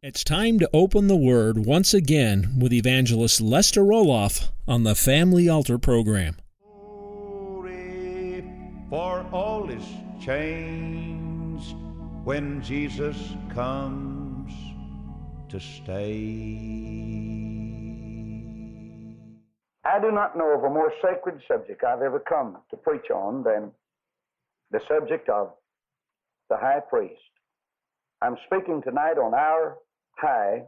It's time to open the Word once again with evangelist Lester Roloff on the Family Altar program. Glory, for all is changed when Jesus comes to stay. I do not know of a more sacred subject I've ever come to preach on than the subject of the high priest. I'm speaking tonight on our high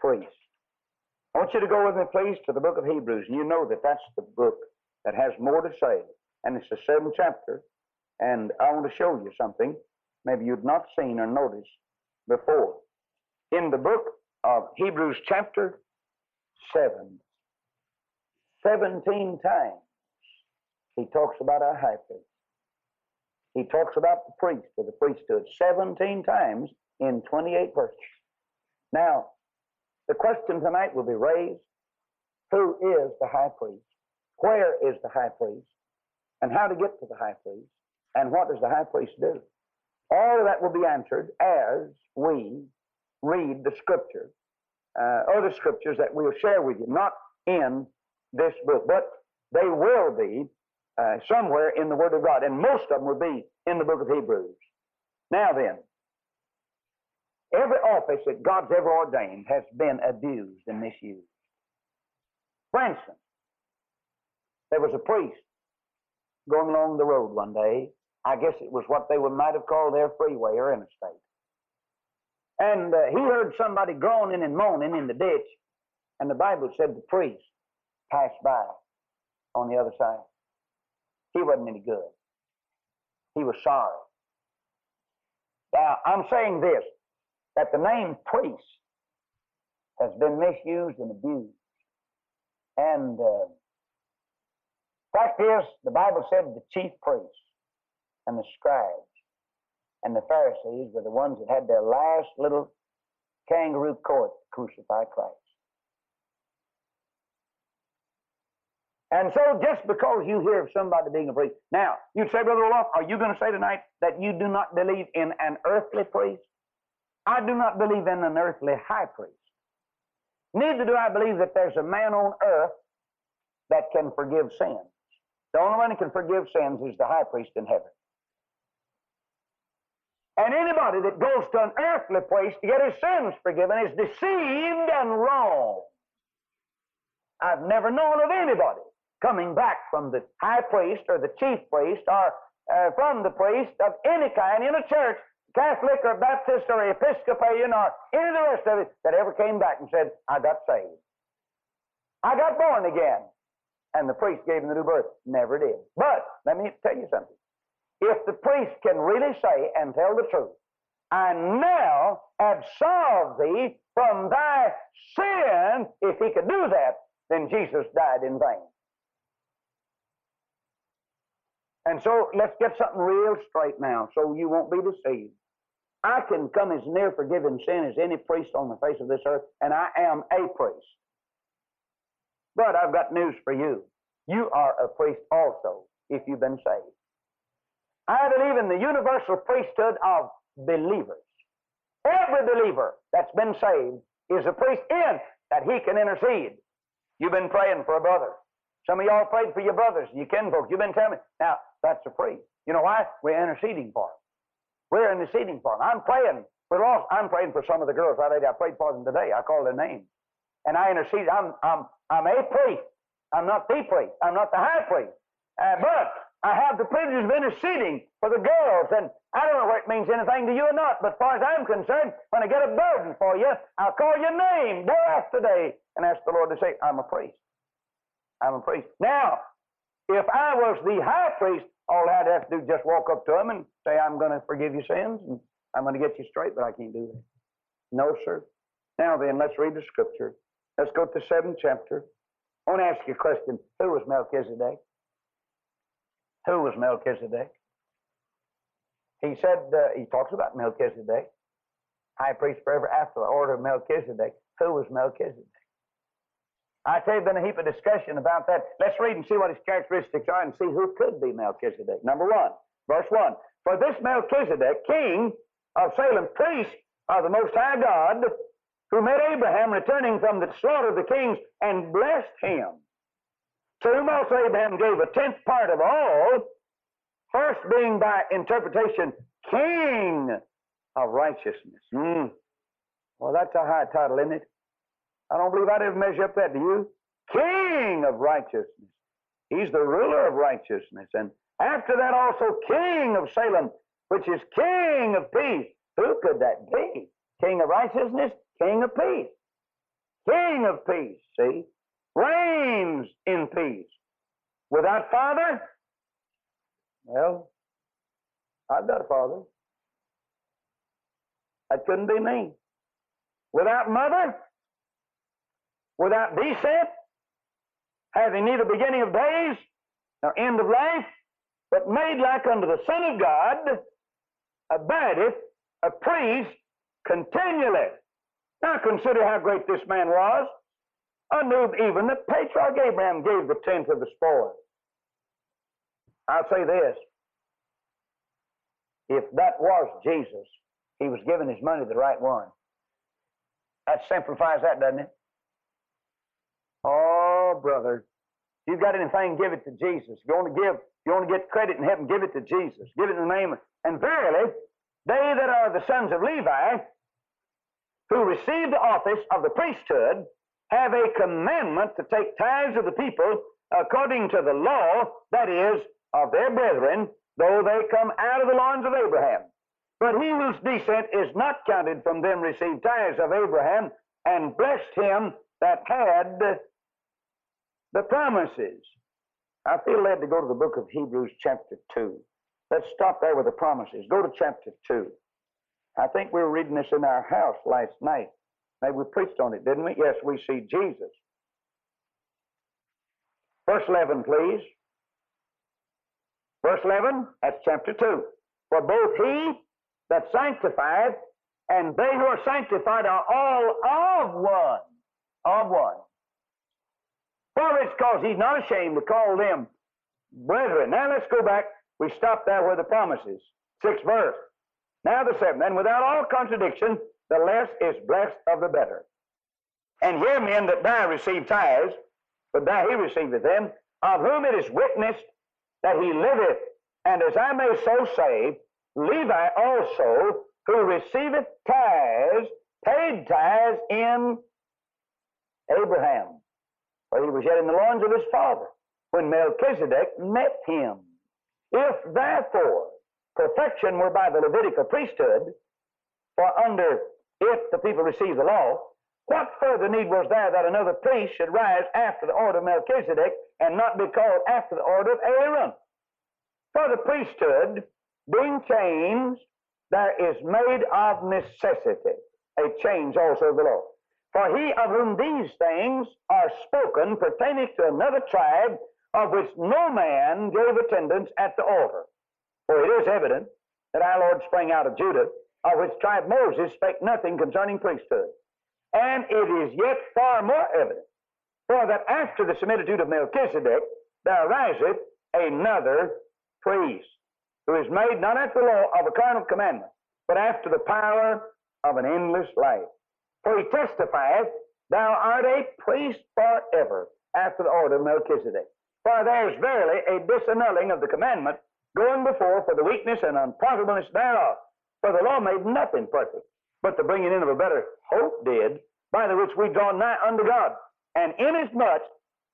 priest. I want you to go with me, please, to the book of Hebrews. And you know that that's the book that has more to say. And it's the 7th chapter. And I want to show you something maybe you've not seen or noticed before. In the book of Hebrews chapter 7, 17 times he talks about our high priest. He talks about the priest or the priesthood 17 times in 28 verses. Now, the question tonight will be raised, who is the high priest? Where is the high priest? And how to get to the high priest? And what does the high priest do? All of that will be answered as we read the scripture, other scriptures that we'll share with you, not in this book, but they will be somewhere in the Word of God, and most of them will be in the book of Hebrews. Now then, every office that God's ever ordained has been abused and misused. For instance, there was a priest going along the road one day. I guess it was what they might have called their freeway or interstate. And he heard somebody groaning and moaning in the ditch, and the Bible said the priest passed by on the other side. He wasn't any good. He was sorry. Now, I'm saying this, that the name priest has been misused and abused. And fact is, the Bible said the chief priests and the scribes and the Pharisees were the ones that had their last little kangaroo court to crucify Christ. And so just because you hear of somebody being a priest, now, you'd say, Brother Roloff, are you going to say tonight that you do not believe in an earthly priest? I do not believe in an earthly high priest. Neither do I believe that there's a man on earth that can forgive sins. The only one who can forgive sins is the high priest in heaven. And anybody that goes to an earthly priest to get his sins forgiven is deceived and wrong. I've never known of anybody coming back from the high priest or the chief priest or from the priest of any kind in a church, Catholic or Baptist or Episcopalian or any of the rest of it, that ever came back and said, I got saved. I got born again. And the priest gave him the new birth. Never did. But let me tell you something. If the priest can really say and tell the truth, I now absolve thee from thy sin, if he could do that, then Jesus died in vain. And so let's get something real straight now so you won't be deceived. I can come as near forgiving sin as any priest on the face of this earth, and I am a priest. But I've got news for you. You are a priest also if you've been saved. I believe in the universal priesthood of believers. Every believer that's been saved is a priest in that he can intercede. You've been praying for a brother. Some of y'all prayed for your brothers and your kinfolk. You've been telling me. Now, that's a priest. You know why? We're interceding for them. We're interceding for them. I'm praying for lost. I'm praying for some of the girls. I prayed for them today. I called their names. And I interceded. I'm a priest. I'm not the priest. I'm not the high priest. But I have the privilege of interceding for the girls. And I don't know whether it means anything to you or not, but as far as I'm concerned, when I get a burden for you, I'll call your name day after day and ask the Lord to say, I'm a priest. I'm a priest. Now, if I was the high priest, all I'd have to do is just walk up to him and say, I'm going to forgive your sins and I'm going to get you straight, but I can't do that. No, sir. Now then, let's read the scripture Let's go to the 7th chapter. I want to ask you a question. Who was Melchizedek? Who was Melchizedek? He said, he talks about Melchizedek. High priest forever after the order of Melchizedek. Who was Melchizedek? I tell you, there's been a heap of discussion about that. Let's read and see what his characteristics are and see who could be Melchizedek. Number 1, verse 1. For this Melchizedek, king of Salem, priest of the Most High God, who met Abraham returning from the slaughter of the kings and blessed him, to whom also Abraham gave a 10th part of all, first being by interpretation king of righteousness. Well, that's a high title, isn't it? I don't believe I'd ever measure up that, do you? King of righteousness. He's the ruler of righteousness. And after that also king of Salem, which is king of peace. Who could that be? King of righteousness, king of peace. King of peace, see? Reigns in peace. Without father? Well, I've got a father. That couldn't be me. Without mother? Without descent, having neither beginning of days nor end of life, but made like unto the Son of God, abideth a priest continually. Now consider how great this man was, unto whom even the patriarch Abraham gave the 10th of the spoil. I'll say this, if that was Jesus, he was giving his money to the right one. That simplifies that, doesn't it? Oh, brother, if you've got anything, give it to Jesus. If you want to give, you want to get credit in heaven, give it to Jesus. Give it in the name of, and verily, they that are the sons of Levi, who receive the office of the priesthood, have a commandment to take tithes of the people according to the law, that is, of their brethren, though they come out of the loins of Abraham. But he whose descent is not counted from them received tithes of Abraham, and blessed him that had the promises. I feel led to go to the book of Hebrews chapter 2. Let's stop there with the promises. Go to chapter 2. I think we were reading this in our house last night. Maybe we preached on it, didn't we? Yes, we see Jesus. Verse 11, please. Verse 11, that's chapter 2. For both he that sanctifieth and they who are sanctified are all of one. Of one. For it's cause he's not ashamed to call them brethren. Now let's go back. We stopped there where the promise is. 6th verse. Now the 7th. And without all contradiction, the less is blessed of the better. And hear men that die receive tithes, but now he receiveth them, of whom it is witnessed that he liveth. And as I may so say, Levi also, who receiveth tithes, paid tithes in Abraham, for he was yet in the loins of his father, when Melchizedek met him. If therefore perfection were by the Levitical priesthood, for under it the people received the law, what further need was there that another priest should rise after the order of Melchizedek and not be called after the order of Aaron? For the priesthood, being changed, there is made of necessity a change also of the law. For he of whom these things are spoken pertaineth to another tribe, of which no man gave attendance at the altar. For it is evident that our Lord sprang out of Judah, of which tribe Moses spake nothing concerning priesthood. And it is yet far more evident, for that after the similitude of Melchizedek, there ariseth another priest, who is made not after the law of a carnal commandment, but after the power of an endless life. For he testifieth, thou art a priest forever, after the order of Melchizedek. For there is verily a disannulling of the commandment going before for the weakness and unprofitableness thereof. For the law made nothing perfect, but the bringing in of a better hope did, by the which we draw nigh unto God. And inasmuch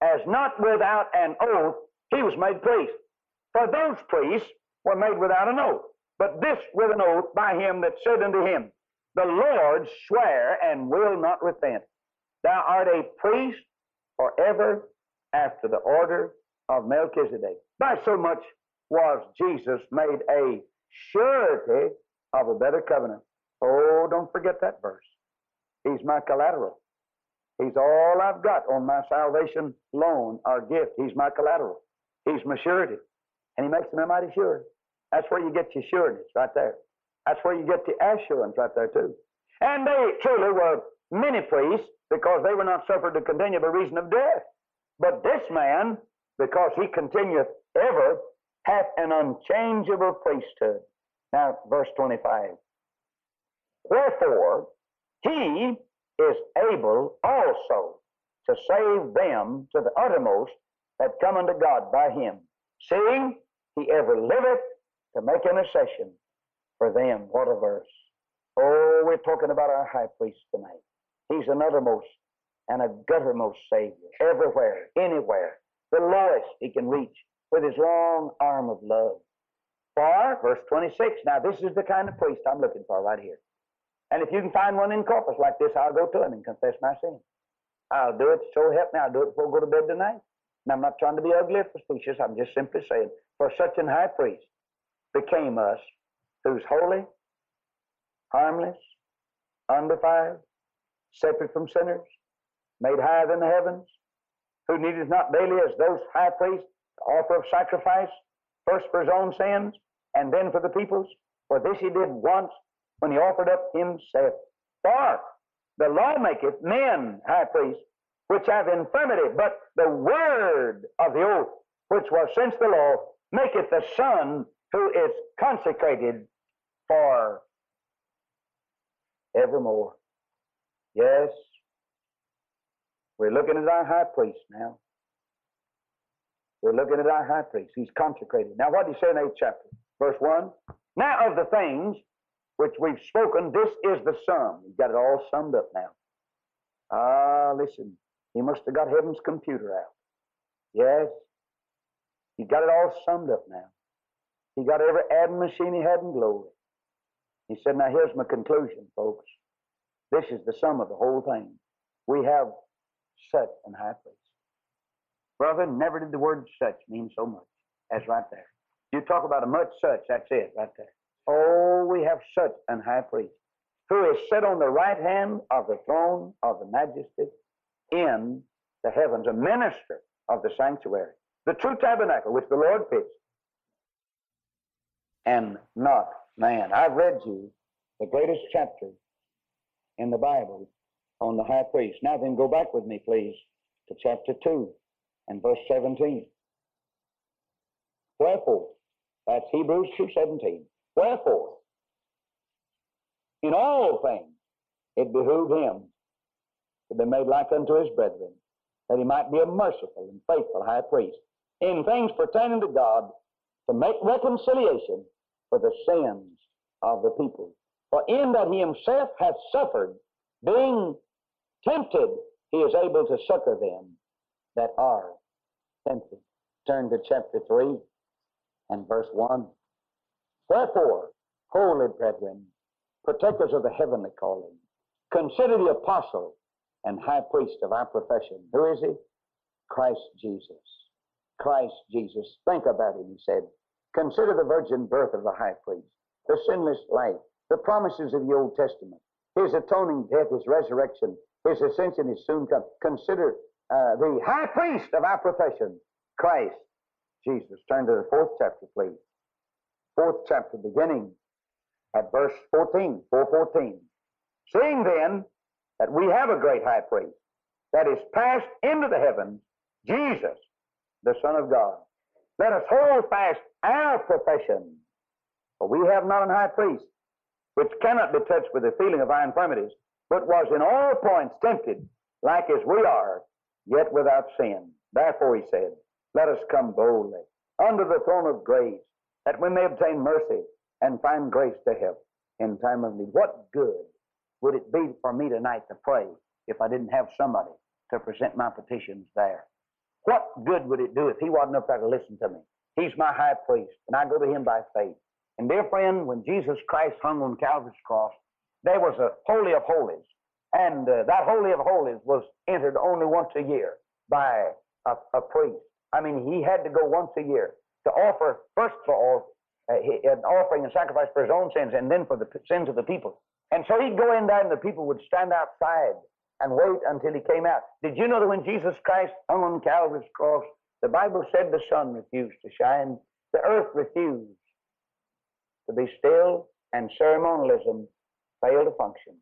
as not without an oath he was made priest. For those priests were made without an oath, but this with an oath by him that said unto him, the Lord sware and will not repent. Thou art a priest forever after the order of Melchizedek. By so much was Jesus made a surety of a better covenant. Oh, don't forget that verse. He's my collateral. He's all I've got on my salvation loan or gift. He's my collateral. He's my surety. And he makes me mighty sure. That's where you get your sureties, right there. That's where you get the assurance, right there, too. And they truly were many priests, because they were not suffered to continue by reason of death. But this man, because he continueth ever, hath an unchangeable priesthood. Now, verse 25. Wherefore, he is able also to save them to the uttermost that come unto God by him, seeing he ever liveth to make intercession for them. What a verse. Oh, we're talking about our high priest tonight. He's an uttermost and a guttermost Savior, everywhere, anywhere, the lowest he can reach with his long arm of love. For, verse 26, now this is the kind of priest I'm looking for right here. And if you can find one in Corpus like this, I'll go to him and confess my sin. I'll do it, so help me, I'll do it before I go to bed tonight. And I'm not trying to be ugly or facetious, I'm just simply saying, for such an high priest became us, who's holy, harmless, undefiled, separate from sinners, made higher than the heavens, who needeth not daily as those high priests to offer of sacrifice, first for his own sins, and then for the people's. For this he did once when he offered up himself. For the law maketh men high priests which have infirmity, but the word of the oath, which was since the law, maketh the Son who is consecrated for evermore. Yes, we're looking at our high priest now. We're looking at our high priest. He's consecrated. Now, what did he say in 8th chapter? Verse 1. Now, of the things which we've spoken, this is the sum. He's got it all summed up now. Ah, listen. He must have got heaven's computer out. Yes. He got it all summed up now. He got every ad machine he had in glory. He said, now, here's my conclusion, folks. This is the sum of the whole thing. We have such an high priest. Brother, never did the word such mean so much as right there. You talk about a much such, that's it, right there. Oh, we have such an high priest who is set on the right hand of the throne of the majesty in the heavens, a minister of the sanctuary, the true tabernacle which the Lord pitched, and not man. I've read you the greatest chapter in the Bible on the high priest. Now then, go back with me, please, to chapter 2 and verse 17. Wherefore, that's Hebrews 2:17. Wherefore, in all things it behooved him to be made like unto his brethren, that he might be a merciful and faithful high priest in things pertaining to God, to make reconciliation for the sins of the people. For in that he himself hath suffered, being tempted, he is able to succor them that are tempted. Turn to chapter 3 and verse 1. Wherefore, holy brethren, partakers of the heavenly calling, consider the apostle and high priest of our profession. Who is he? Christ Jesus. Christ Jesus. Think about him, he said. Consider the virgin birth of the high priest, the sinless life, the promises of the Old Testament, his atoning death, his resurrection, his ascension, his soon come. Consider the high priest of our profession, Christ Jesus. Turn to the 4th chapter, please. 4th chapter, beginning at verse 14, 4:14. Seeing then that we have a great high priest that is passed into the heavens, Jesus, the Son of God, let us hold fast our profession, for we have not an high priest which cannot be touched with the feeling of our infirmities, but was in all points tempted, like as we are, yet without sin. Therefore, he said, let us come boldly under the throne of grace, that we may obtain mercy and find grace to help in time of need. What good would it be for me tonight to pray if I didn't have somebody to present my petitions there? What good would it do if he wasn't up there to listen to me? He's my high priest, and I go to him by faith. And dear friend, when Jesus Christ hung on Calvary's cross, there was a holy of holies, and that holy of holies was entered only once a year by a priest. I mean, he had to go once a year to offer, first of all, an offering and sacrifice for his own sins, and then for the sins of the people. And so he'd go in there, and the people would stand outside and wait until he came out. Did you know that when Jesus Christ hung on Calvary's cross, the Bible said the sun refused to shine, the earth refused to be still, and ceremonialism failed to function.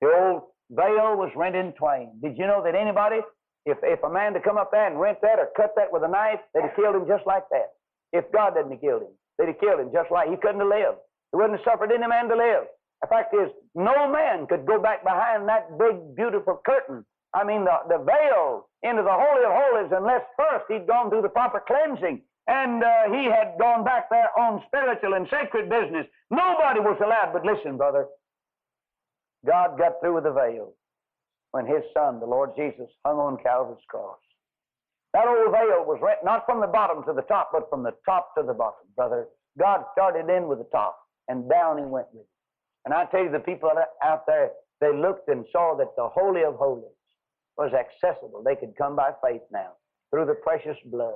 The old veil was rent in twain. Did you know that anybody, if a man to come up there and rent that or cut that with a knife, they'd have killed him just like that. If God hadn't have killed him, they'd have killed him just like he couldn't have lived. He wouldn't have suffered any man to live. The fact is, no man could go back behind that big, beautiful curtain. I mean, the veil into the Holy of Holies, unless first he'd gone through the proper cleansing and he had gone back there on spiritual and sacred business. Nobody was allowed. But listen, brother, God got through with the veil when his son, the Lord Jesus, hung on Calvary's cross. That old veil was rent not from the bottom to the top, but from the top to the bottom, brother. God started in with the top, and down he went with it. And I tell you, the people out there, they looked and saw that the Holy of Holies was accessible. They could come by faith now through the precious blood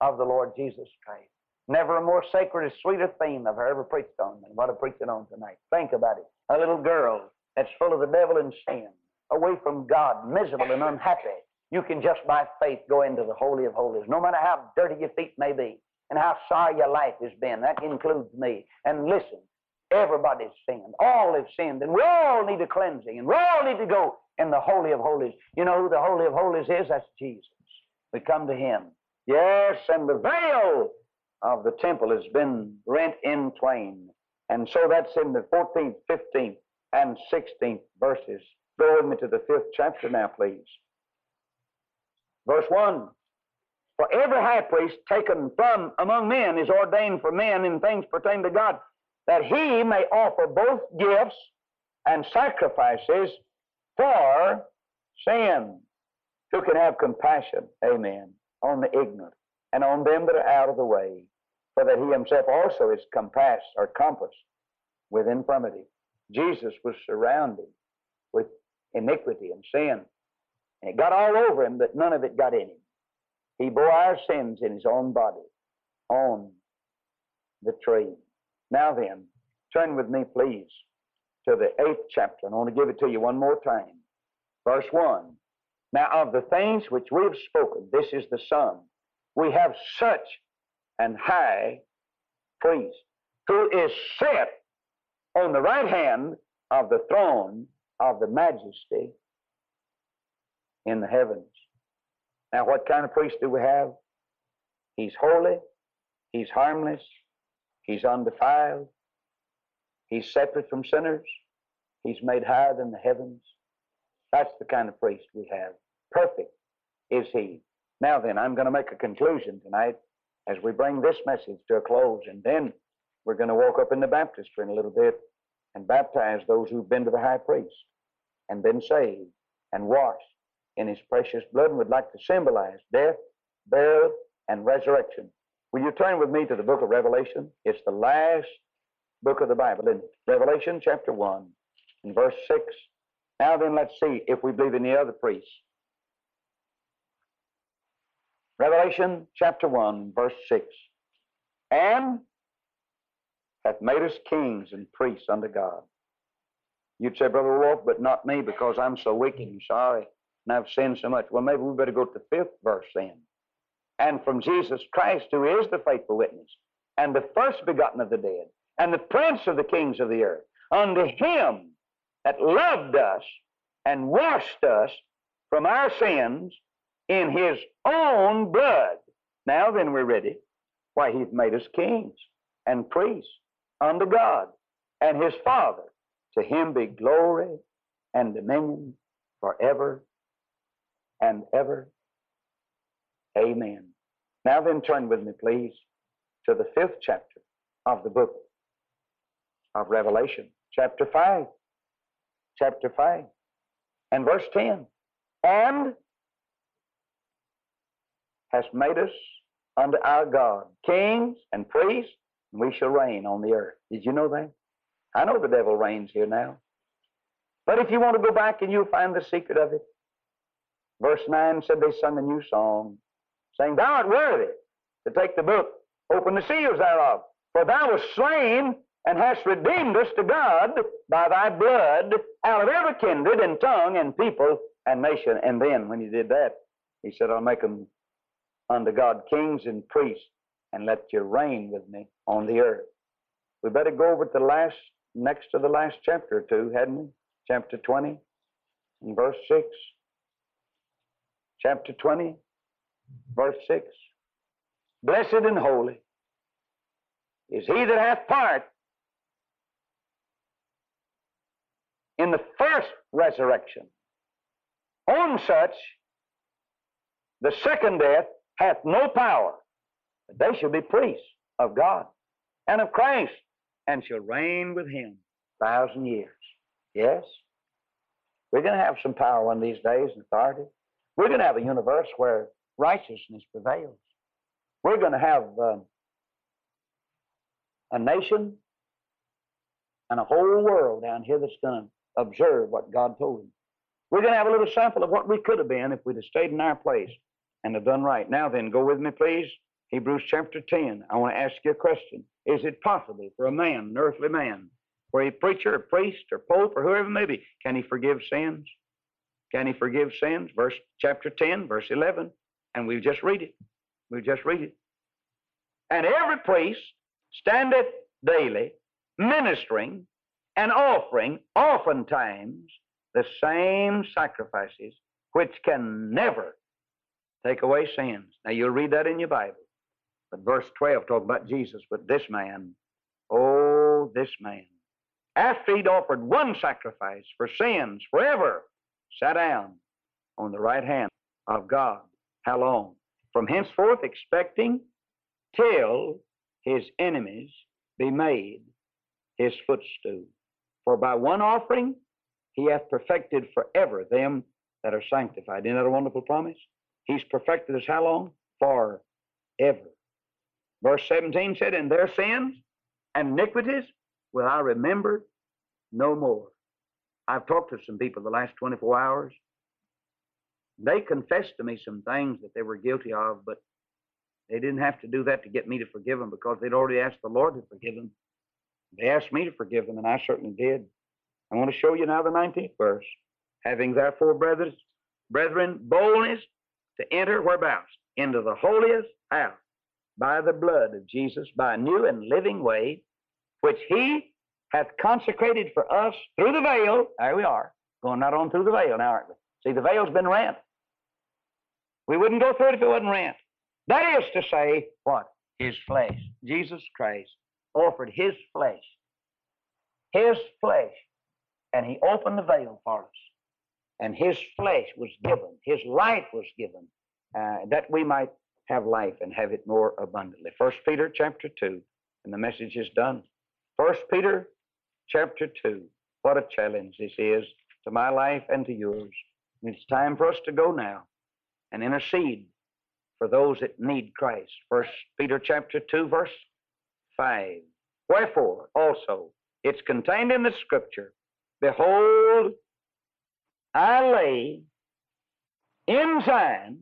of the Lord Jesus Christ. Never a more sacred or sweeter theme I've ever preached on than what I'm preaching on tonight. Think about it. A little girl that's full of the devil and sin, away from God, miserable and unhappy. You can just by faith go into the Holy of Holies, no matter how dirty your feet may be and how sorry your life has been. That includes me. And listen, everybody's sinned. All have sinned, and we all need a cleansing, and we all need to go in the Holy of Holies. You know who the Holy of Holies is? That's Jesus. We come to him. Yes, and the veil of the temple has been rent in twain. And so that's in the 14th, 15th, and 16th verses. Go with me to the 5th chapter now, please. Verse 1, for every high priest taken from among men is ordained for men in things pertaining to God, that he may offer both gifts and sacrifices for sin. Who can have compassion, amen, on the ignorant and on them that are out of the way, for that he himself also is compassed or compassed with infirmity. Jesus was surrounded with iniquity and sin. And it got all over him, but none of it got in him. He bore our sins in his own body on the tree. Now then, turn with me, please, to the 8th chapter. And I want to give it to you one more time. Verse 1. Now of the things which we have spoken, this is the sum. We have such an high priest who is set on the right hand of the throne of the majesty in the heavens. Now what kind of priest do we have? He's holy. He's harmless. He's undefiled. He's separate from sinners. He's made higher than the heavens. That's the kind of priest we have. Perfect is he. Now then, I'm going to make a conclusion tonight as we bring this message to a close, and then we're going to walk up in the baptistry in a little bit and baptize those who've been to the high priest and been saved and washed in his precious blood, and would like to symbolize death, burial, and resurrection. Will you turn with me to the book of Revelation? It's the last book of the Bible, isn't it? Revelation chapter 1 and verse 6. Now then, let's see if we believe in the other priests. Revelation chapter 1, verse 6. And hath made us kings and priests unto God. You'd say, Brother Roloff, but not me, because I'm so wicked and sorry, and I've sinned so much. Well, maybe we better go to the 5th verse then. And from Jesus Christ, who is the faithful witness, and the first begotten of the dead, and the prince of the kings of the earth, unto him that loved us and washed us from our sins in his own blood. Now then, we're ready. Why, he's made us kings and priests unto God and his Father. To him be glory and dominion forever and ever. Amen. Now then, turn with me, please, to the 5th chapter of the book of Revelation, chapter 5. Chapter 5 and verse 10. And has made us unto our God kings and priests, and we shall reign on the earth. Did you know that? I know the devil reigns here now. But if you want to go back and you'll find the secret of it. Verse 9 said they sung a new song, saying, Thou art worthy to take the book, open the seals thereof, for thou wast slain and hast redeemed us to God by thy blood out of every kindred and tongue and people and nation. And then when he did that, he said, I'll make them unto God kings and priests, and let you reign with me on the earth. We better go over to the next to the last chapter or two, hadn't we? Chapter 20 and verse 6. Chapter 20, verse 6. Blessed and holy is he that hath part in the first resurrection. On such the second death hath no power, but they shall be priests of God and of Christ, and shall reign with him 1,000 years. Yes? We're going to have some power one of these days and authority. We're going to have a universe where righteousness prevails. We're going to have a nation and a whole world down here that's going to observe what God told them. We're going to have a little sample of what we could have been if we'd have stayed in our place and have done right. Now then, go with me, please. Hebrews chapter 10. I want to ask you a question. Is it possible for a man, an earthly man, for a preacher, a priest, or pope, or whoever it may be, can he forgive sins? Can he forgive sins? Verse chapter 10, verse 11. And we'll just read it. We'll just read it. And every priest standeth daily, ministering and offering oftentimes the same sacrifices, which can never take away sins. Now, you'll read that in your Bible. But verse 12 talks about Jesus. But this man, oh, this man, after he'd offered one sacrifice for sins forever, sat down on the right hand of God. How long? From henceforth expecting till his enemies be made his footstool. For by one offering he hath perfected forever them that are sanctified. Isn't that a wonderful promise? He's perfected us how long? Forever. Verse 17 said, and their sins and iniquities will I remember no more. I've talked to some people the last 24 hours. They confessed to me some things that they were guilty of, but they didn't have to do that to get me to forgive them, because they'd already asked the Lord to forgive them. They asked me to forgive them, and I certainly did. I want to show you now the 19th verse. Having therefore, brethren, boldness to enter whereabouts? Into the holiest house by the blood of Jesus, by a new and living way, which he hath consecrated for us through the veil. There we are, going right on through the veil now, aren't we? See, the veil's been rent. We wouldn't go through it if it wasn't rent. That is to say, what? His flesh. Jesus Christ offered his flesh. His flesh. And he opened the veil for us. And his flesh was given. His life was given, that we might have life and have it more abundantly. 1 Peter chapter 2. And the message is done. 1 Peter chapter 2. What a challenge this is to my life and to yours. And it's time for us to go now and intercede for those that need Christ. 1 Peter chapter 2, verse 5. Wherefore also, it's contained in the Scripture, behold, I lay in Zion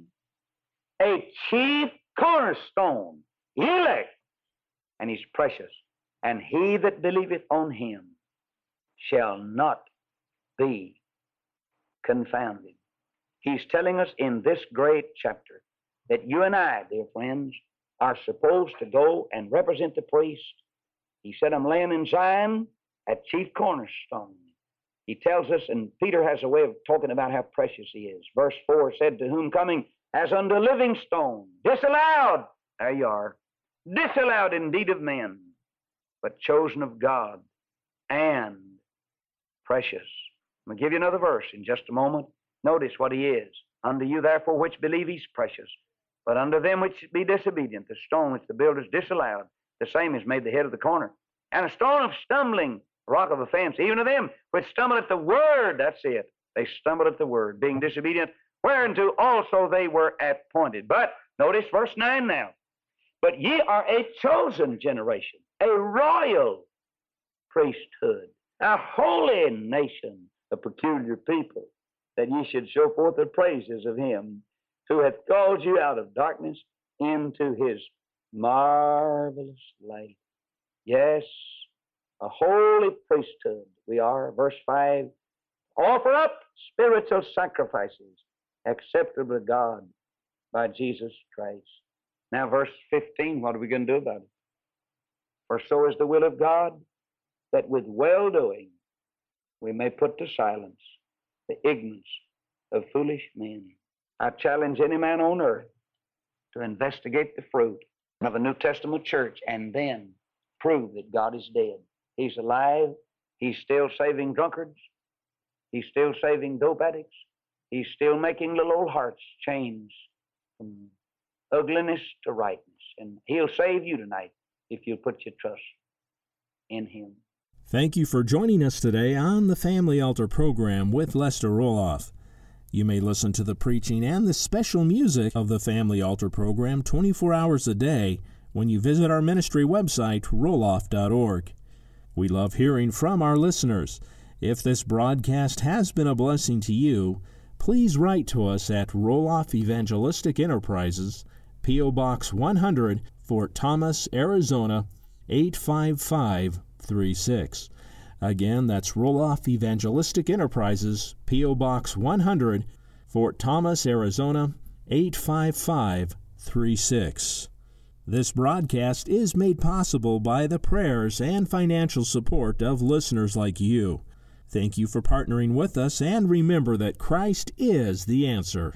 a chief cornerstone, elect, and he's precious, and he that believeth on him shall not be confounded. He's telling us in this great chapter that you and I, dear friends, are supposed to go and represent the priest. He said, I'm laying in Zion a chief cornerstone. He tells us, and Peter has a way of talking about how precious he is. Verse 4 said, to whom coming as unto a living stone, disallowed, there you are, disallowed indeed of men, but chosen of God and precious. I'm going to give you another verse in just a moment. Notice what he is. Unto you, therefore, which believe, he's precious. But unto them which be disobedient, the stone which the builders disallowed, the same is made the head of the corner. And a stone of stumbling, rock of offense, even to them which stumble at the word. That's it. They stumbled at the word, being disobedient, whereunto also they were appointed. But notice verse 9 now. But ye are a chosen generation, a royal priesthood, a holy nation, a peculiar people, that ye should show forth the praises of him who hath called you out of darkness into his marvelous light. Yes, a holy priesthood we are. Verse 5, Offer up spiritual sacrifices acceptable to God by Jesus Christ. Now, verse 15, what are we going to do about it? For so is the will of God, that with well-doing we may put to silence the ignorance of foolish men. I challenge any man on earth to investigate the fruit of a New Testament church and then prove that God is dead. He's alive. He's still saving drunkards. He's still saving dope addicts. He's still making little old hearts change from ugliness to rightness. And he'll save you tonight if you'll put your trust in him. Thank you for joining us today on the Family Altar program with Lester Roloff. You may listen to the preaching and the special music of the Family Altar program 24 hours a day when you visit our ministry website, roloff.org. We love hearing from our listeners. If this broadcast has been a blessing to you, please write to us at Roloff Evangelistic Enterprises, P.O. Box 100, Fort Thomas, Arizona, 85536. Again, that's Roloff Evangelistic Enterprises, P.O. Box 100, Fort Thomas, Arizona, 85536. This broadcast is made possible by the prayers and financial support of listeners like you. Thank you for partnering with us, and remember that Christ is the answer.